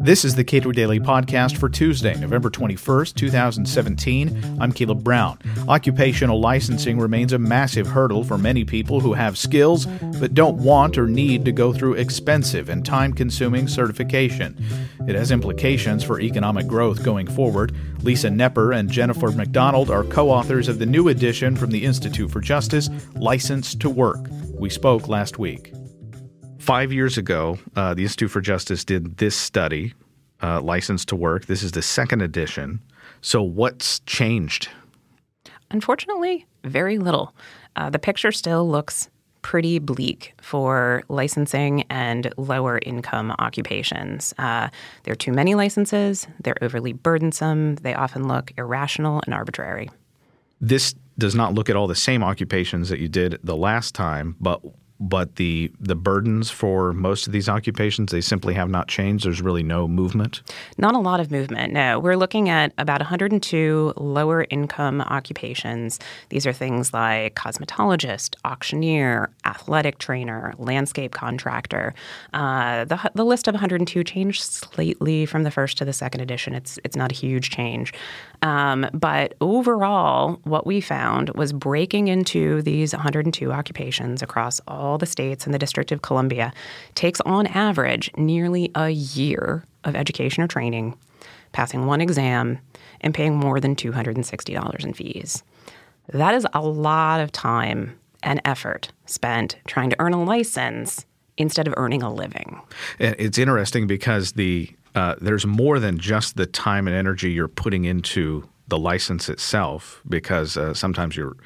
This is the Cato Daily Podcast for Tuesday, November 21st, 2017. I'm Caleb Brown. Occupational licensing remains a massive hurdle for many people who have skills but don't want or need to go through expensive and time-consuming certification. It has implications for economic growth going forward. Lisa Knepper and Jennifer McDonald are co-authors of the new edition from the Institute for Justice, License to Work. We spoke last week. 5 years ago, the Institute for Justice did this study, License to Work. This is the second edition. So what's changed? Unfortunately, very little. The picture still looks pretty bleak for licensing and lower income occupations. There are too many licenses. They're overly burdensome. They often look irrational and arbitrary. This does not look at all the same occupations that you did the last time, but the burdens for most of these occupations, they simply have not changed. There's really no movement? Not a lot of movement, no. We're looking at about 102 lower-income occupations. These are things like cosmetologist, auctioneer, athletic trainer, landscape contractor. The list of 102 changed slightly from the first to the second edition. It's not a huge change. But overall, what we found was breaking into these 102 occupations across all the states and the District of Columbia takes, on average, nearly a year of education or training, passing one exam, and paying more than $260 in fees. That is a lot of time and effort spent trying to earn a license instead of earning a living. It's interesting because there's more than just the time and energy you're putting into the license itself, because sometimes you're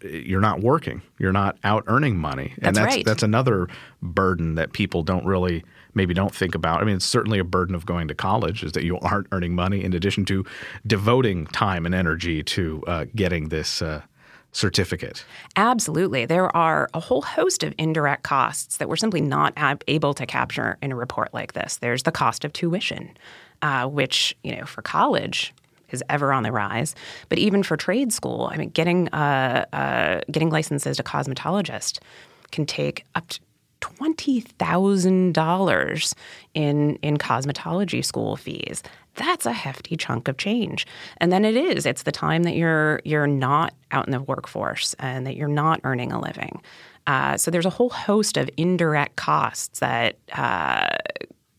not working. You're not out earning money. And that's right. That's another burden that people don't think about. I mean, it's certainly a burden of going to college is that you aren't earning money in addition to devoting time and energy to getting this certificate. Absolutely. There are a whole host of indirect costs that we're simply not able to capture in a report like this. There's the cost of tuition, which, for college is ever on the rise. But even for trade school, I mean, getting licenses to cosmetologist can take up to $20,000 in cosmetology school fees. That's a hefty chunk of change. And then it's the time that you're not out in the workforce and that you're not earning a living. So there's a whole host of indirect costs that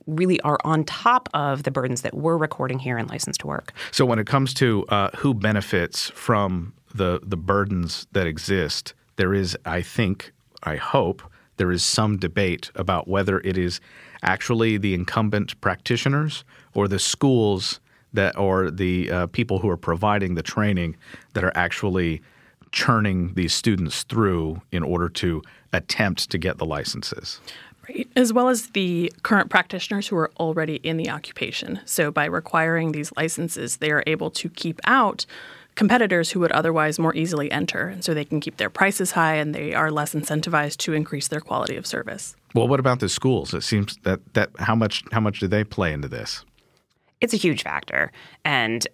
really are on top of the burdens that we're recording here in License to Work. So when it comes to who benefits from the burdens that exist, there is, I hope, there is some debate about whether it is actually the incumbent practitioners or the schools that or the people who are providing the training that are actually churning these students through in order to attempt to get the licenses. Right, as well as the current practitioners who are already in the occupation. So by requiring these licenses, they are able to keep out competitors who would otherwise more easily enter. And so they can keep their prices high and they are less incentivized to increase their quality of service. Well, what about the schools? It seems that how much do they play into this? It's a huge factor. And,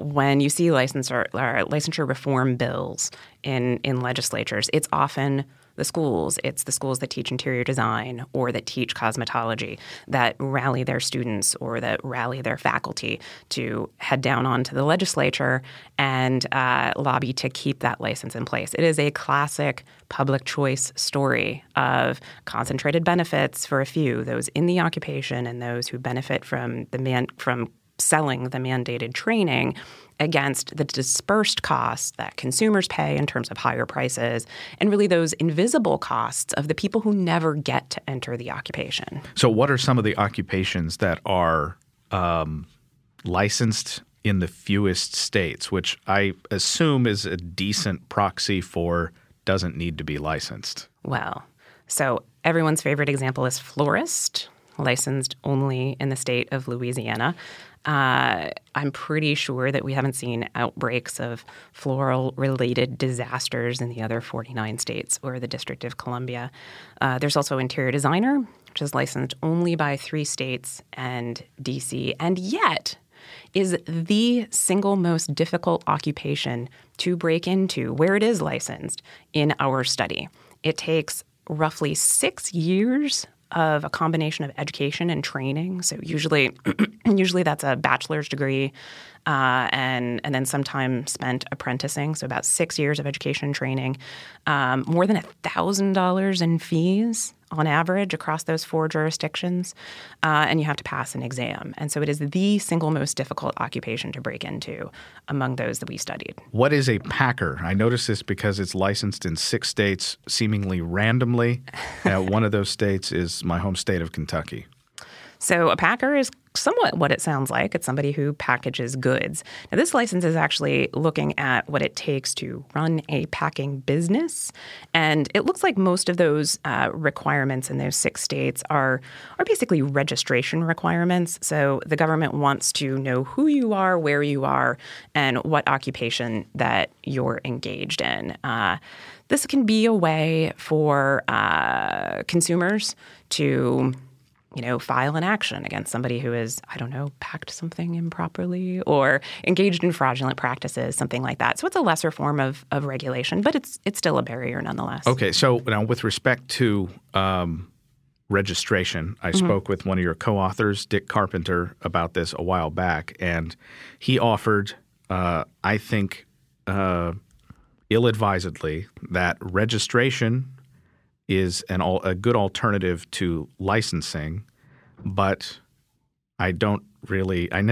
when you see licensure reform bills in legislatures, it's often the schools. It's the schools that teach interior design or that teach cosmetology that rally their students or that rally their faculty to head down onto the legislature and lobby to keep that license in place. It is a classic public choice story of concentrated benefits for a few, those in the occupation and those who benefit from selling the mandated training against the dispersed costs that consumers pay in terms of higher prices and really those invisible costs of the people who never get to enter the occupation. So what are some of the occupations that are licensed in the fewest states, which I assume is a decent proxy for doesn't need to be licensed? Well, so everyone's favorite example is florist, licensed only in the state of Louisiana. I'm pretty sure that we haven't seen outbreaks of floral-related disasters in the other 49 states or the District of Columbia. There's also interior designer, which is licensed only by 3 states and D.C., and yet is the single most difficult occupation to break into where it is licensed in our study. It takes roughly 6 years of a combination of education and training. So usually that's a bachelor's degree and then some time spent apprenticing. So about 6 years of education and training, more than $1,000 in fees on average across those four jurisdictions, and you have to pass an exam. And so it is the single most difficult occupation to break into among those that we studied. What is a packer? I noticed this because it's licensed in 6 states seemingly randomly. One of those states is my home state of Kentucky. So a packer is somewhat what it sounds like. It's somebody who packages goods. Now, this license is actually looking at what it takes to run a packing business. And it looks like most of those requirements in those 6 states are basically registration requirements. So the government wants to know who you are, where you are, and what occupation that you're engaged in. This can be a way for consumers to file an action against somebody who is, packed something improperly or engaged in fraudulent practices, something like that. So it's a lesser form of regulation, but it's still a barrier nonetheless. Okay. So now with respect to registration, I spoke with one of your co-authors, Dick Carpenter, about this a while back, and he offered, ill-advisedly, that registration is a good alternative to licensing, but I don't really – I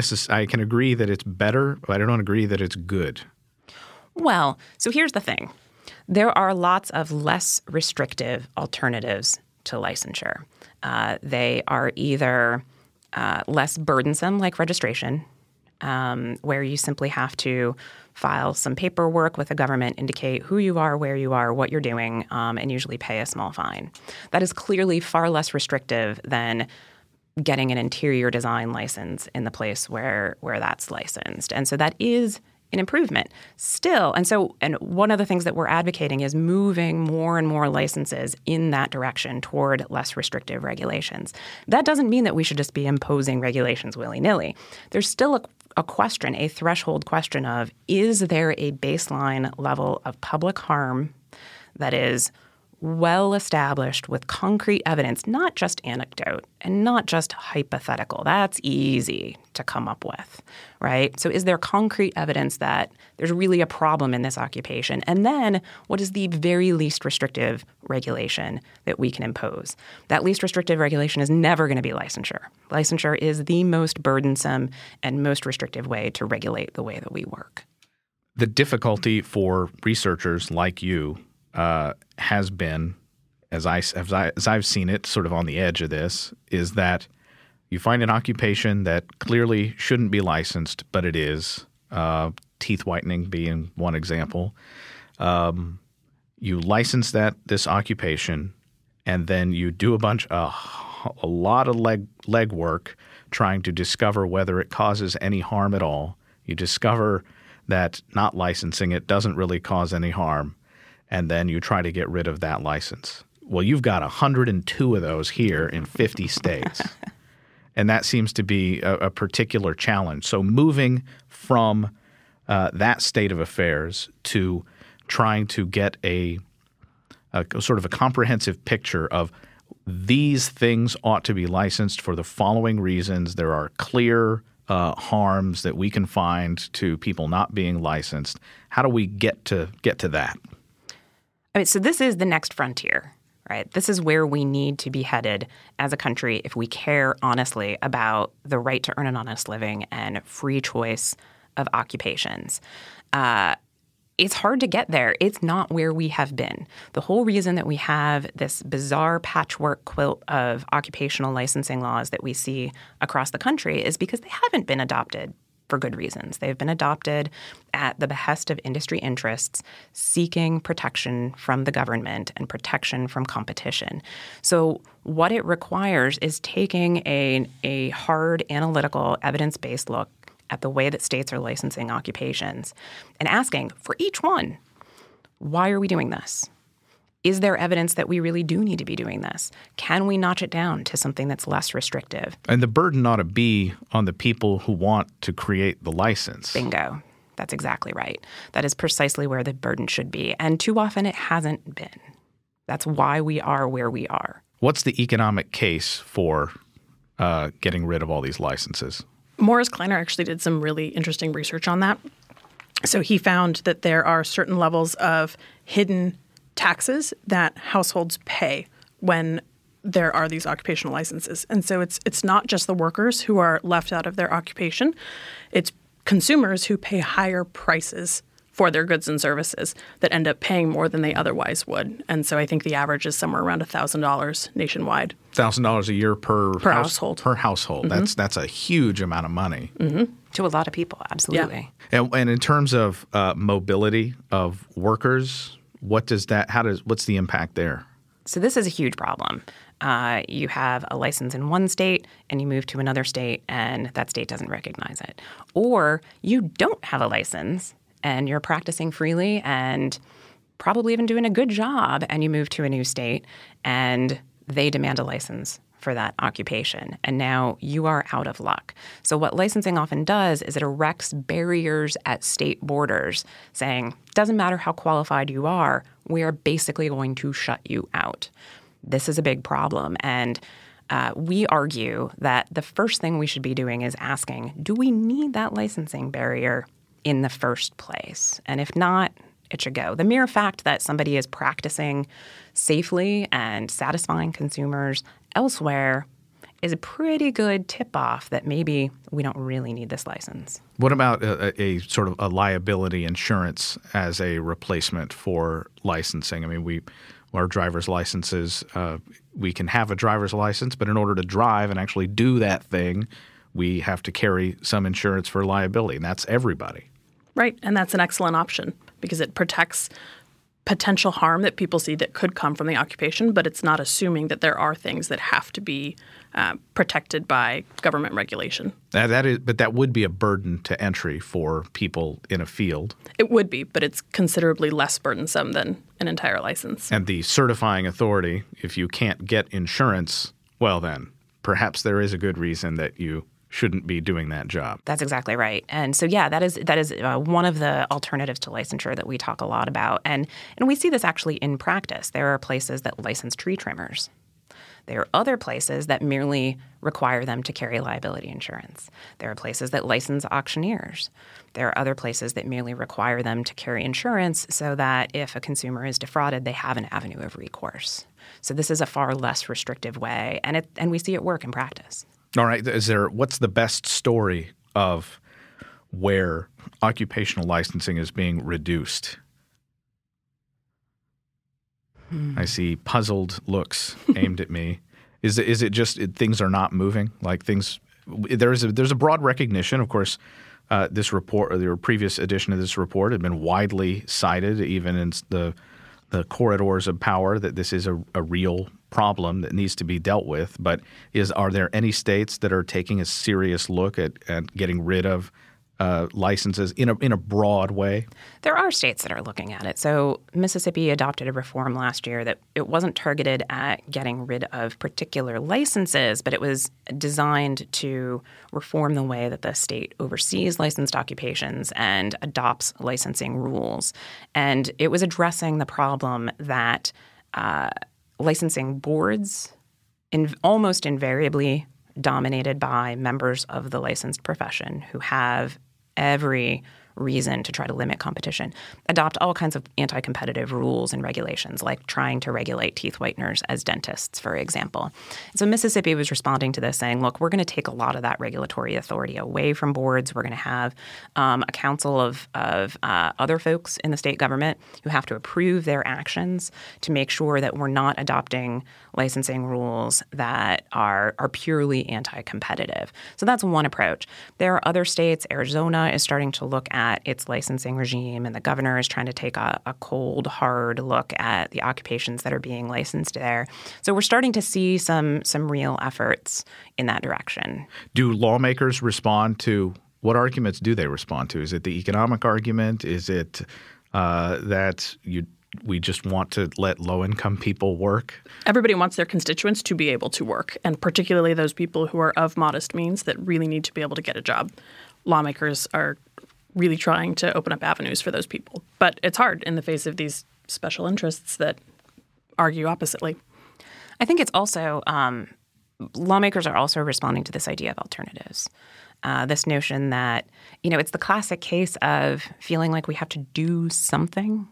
can agree that it's better, but I don't agree that it's good. Well, so here's the thing. There are lots of less restrictive alternatives to licensure. They are either less burdensome, like registration, where you simply have to file some paperwork with the government, indicate who you are, where you are, what you're doing, and usually pay a small fine. That is clearly far less restrictive than getting an interior design license in the place where that's licensed. And so that is an improvement still. And one of the things that we're advocating is moving more and more licenses in that direction toward less restrictive regulations. That doesn't mean that we should just be imposing regulations willy-nilly. There's still a question, a threshold question of, is there a baseline level of public harm that is well established with concrete evidence, not just anecdote and not just hypothetical? That's easy to come up with, right? So is there concrete evidence that there's really a problem in this occupation? And then what is the very least restrictive regulation that we can impose? That least restrictive regulation is never going to be licensure. Licensure is the most burdensome and most restrictive way to regulate the way that we work. The difficulty for researchers like you has been, as I've seen it, sort of on the edge of this, is that you find an occupation that clearly shouldn't be licensed, but it is, teeth whitening being one example. You license this occupation, and then you do a lot of legwork trying to discover whether it causes any harm at all. You discover that not licensing it doesn't really cause any harm, and then you try to get rid of that license. Well, you've got 102 of those here in 50 states, and that seems to be a particular challenge. So moving from that state of affairs to trying to get a sort of a comprehensive picture of these things ought to be licensed for the following reasons. There are clear harms that we can find to people not being licensed. How do we get to that? So this is the next frontier, right? This is where we need to be headed as a country if we care honestly about the right to earn an honest living and free choice of occupations. It's hard to get there. It's not where we have been. The whole reason that we have this bizarre patchwork quilt of occupational licensing laws that we see across the country is because they haven't been adopted for good reasons. They've been adopted at the behest of industry interests seeking protection from the government and protection from competition. So what it requires is taking a hard analytical evidence-based look at the way that states are licensing occupations and asking for each one, why are we doing this? Is there evidence that we really do need to be doing this? Can we notch it down to something that's less restrictive? And the burden ought to be on the people who want to create the license. Bingo. That's exactly right. That is precisely where the burden should be. And too often it hasn't been. That's why we are where we are. What's the economic case for getting rid of all these licenses? Morris Kleiner actually did some really interesting research on that. So he found that there are certain levels of hidden taxes that households pay when there are these occupational licenses. And so it's not just the workers who are left out of their occupation. It's consumers who pay higher prices for their goods and services that end up paying more than they otherwise would. And so I think the average is somewhere around $1,000 nationwide. $1,000 a year per household. Per household. Mm-hmm. That's a huge amount of money. Mm-hmm. To a lot of people, absolutely. Yeah. And in terms of mobility of workers, what's the impact there? So this is a huge problem. You have a license in one state and you move to another state and that state doesn't recognize it. Or you don't have a license and you're practicing freely and probably even doing a good job and you move to a new state and they demand a license for that occupation. And now you are out of luck. So what licensing often does is it erects barriers at state borders saying, doesn't matter how qualified you are, we are basically going to shut you out. This is a big problem. And we argue that the first thing we should be doing is asking, do we need that licensing barrier in the first place? And if not, it should go. The mere fact that somebody is practicing safely and satisfying consumers elsewhere is a pretty good tip-off that maybe we don't really need this license. What about a sort of a liability insurance as a replacement for licensing? I mean, our driver's licenses, we can have a driver's license, but in order to drive and actually do that thing, we have to carry some insurance for liability, and that's everybody. Right, and that's an excellent option because it protects potential harm that people see that could come from the occupation, but it's not assuming that there are things that have to be protected by government regulation. But that would be a burden to entry for people in a field. It would be, but it's considerably less burdensome than an entire license. And the certifying authority, if you can't get insurance, well then, perhaps there is a good reason that you shouldn't be doing that job. That's exactly right. And so, yeah, that is one of the alternatives to licensure that we talk a lot about. And we see this actually in practice. There are places that license tree trimmers. There are other places that merely require them to carry liability insurance. There are places that license auctioneers. There are other places that merely require them to carry insurance so that if a consumer is defrauded, they have an avenue of recourse. So this is a far less restrictive way, and we see it work in practice. All right. What's the best story of where occupational licensing is being reduced? I see puzzled looks aimed at me. Is it just things are not moving? Like things – there's a broad recognition. Of course, this report or the previous edition of this report had been widely cited even in the corridors of power that this is a real problem that needs to be dealt with. But are there any states that are taking a serious look at getting rid of licenses in a broad way? There are states that are looking at it. So Mississippi adopted a reform last year that it wasn't targeted at getting rid of particular licenses, but it was designed to reform the way that the state oversees licensed occupations and adopts licensing rules. And it was addressing the problem that licensing boards almost invariably dominated by members of the licensed profession who have every reason to try to limit competition, adopt all kinds of anti-competitive rules and regulations, like trying to regulate teeth whiteners as dentists, for example. So Mississippi was responding to this saying, look, we're going to take a lot of that regulatory authority away from boards. We're going to have a council of other folks in the state government who have to approve their actions to make sure that we're not adopting licensing rules that are purely anti-competitive. So that's one approach. There are other states. Arizona is starting to look at its licensing regime, and the governor is trying to take a cold, hard look at the occupations that are being licensed there. So we're starting to see some real efforts in that direction. Do lawmakers respond to – what arguments do they respond to? Is it the economic argument? Is it that we just want to let low-income people work? Everybody wants their constituents to be able to work, and particularly those people who are of modest means that really need to be able to get a job. Lawmakers are really trying to open up avenues for those people. But it's hard in the face of these special interests that argue oppositely. I think it's also lawmakers are also responding to this idea of alternatives, this notion that, you know, it's the classic case of feeling like we have to do something.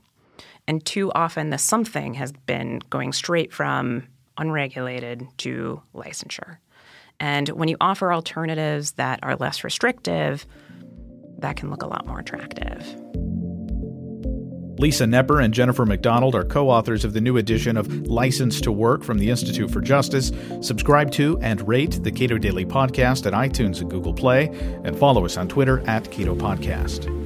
And too often the something has been going straight from unregulated to licensure. And when you offer alternatives that are less restrictive, that can look a lot more attractive. Lisa Knepper and Jennifer McDonald are co-authors of the new edition of License to Work from the Institute for Justice. Subscribe to and rate the Cato Daily Podcast at iTunes and Google Play, and follow us on Twitter at Cato Podcast.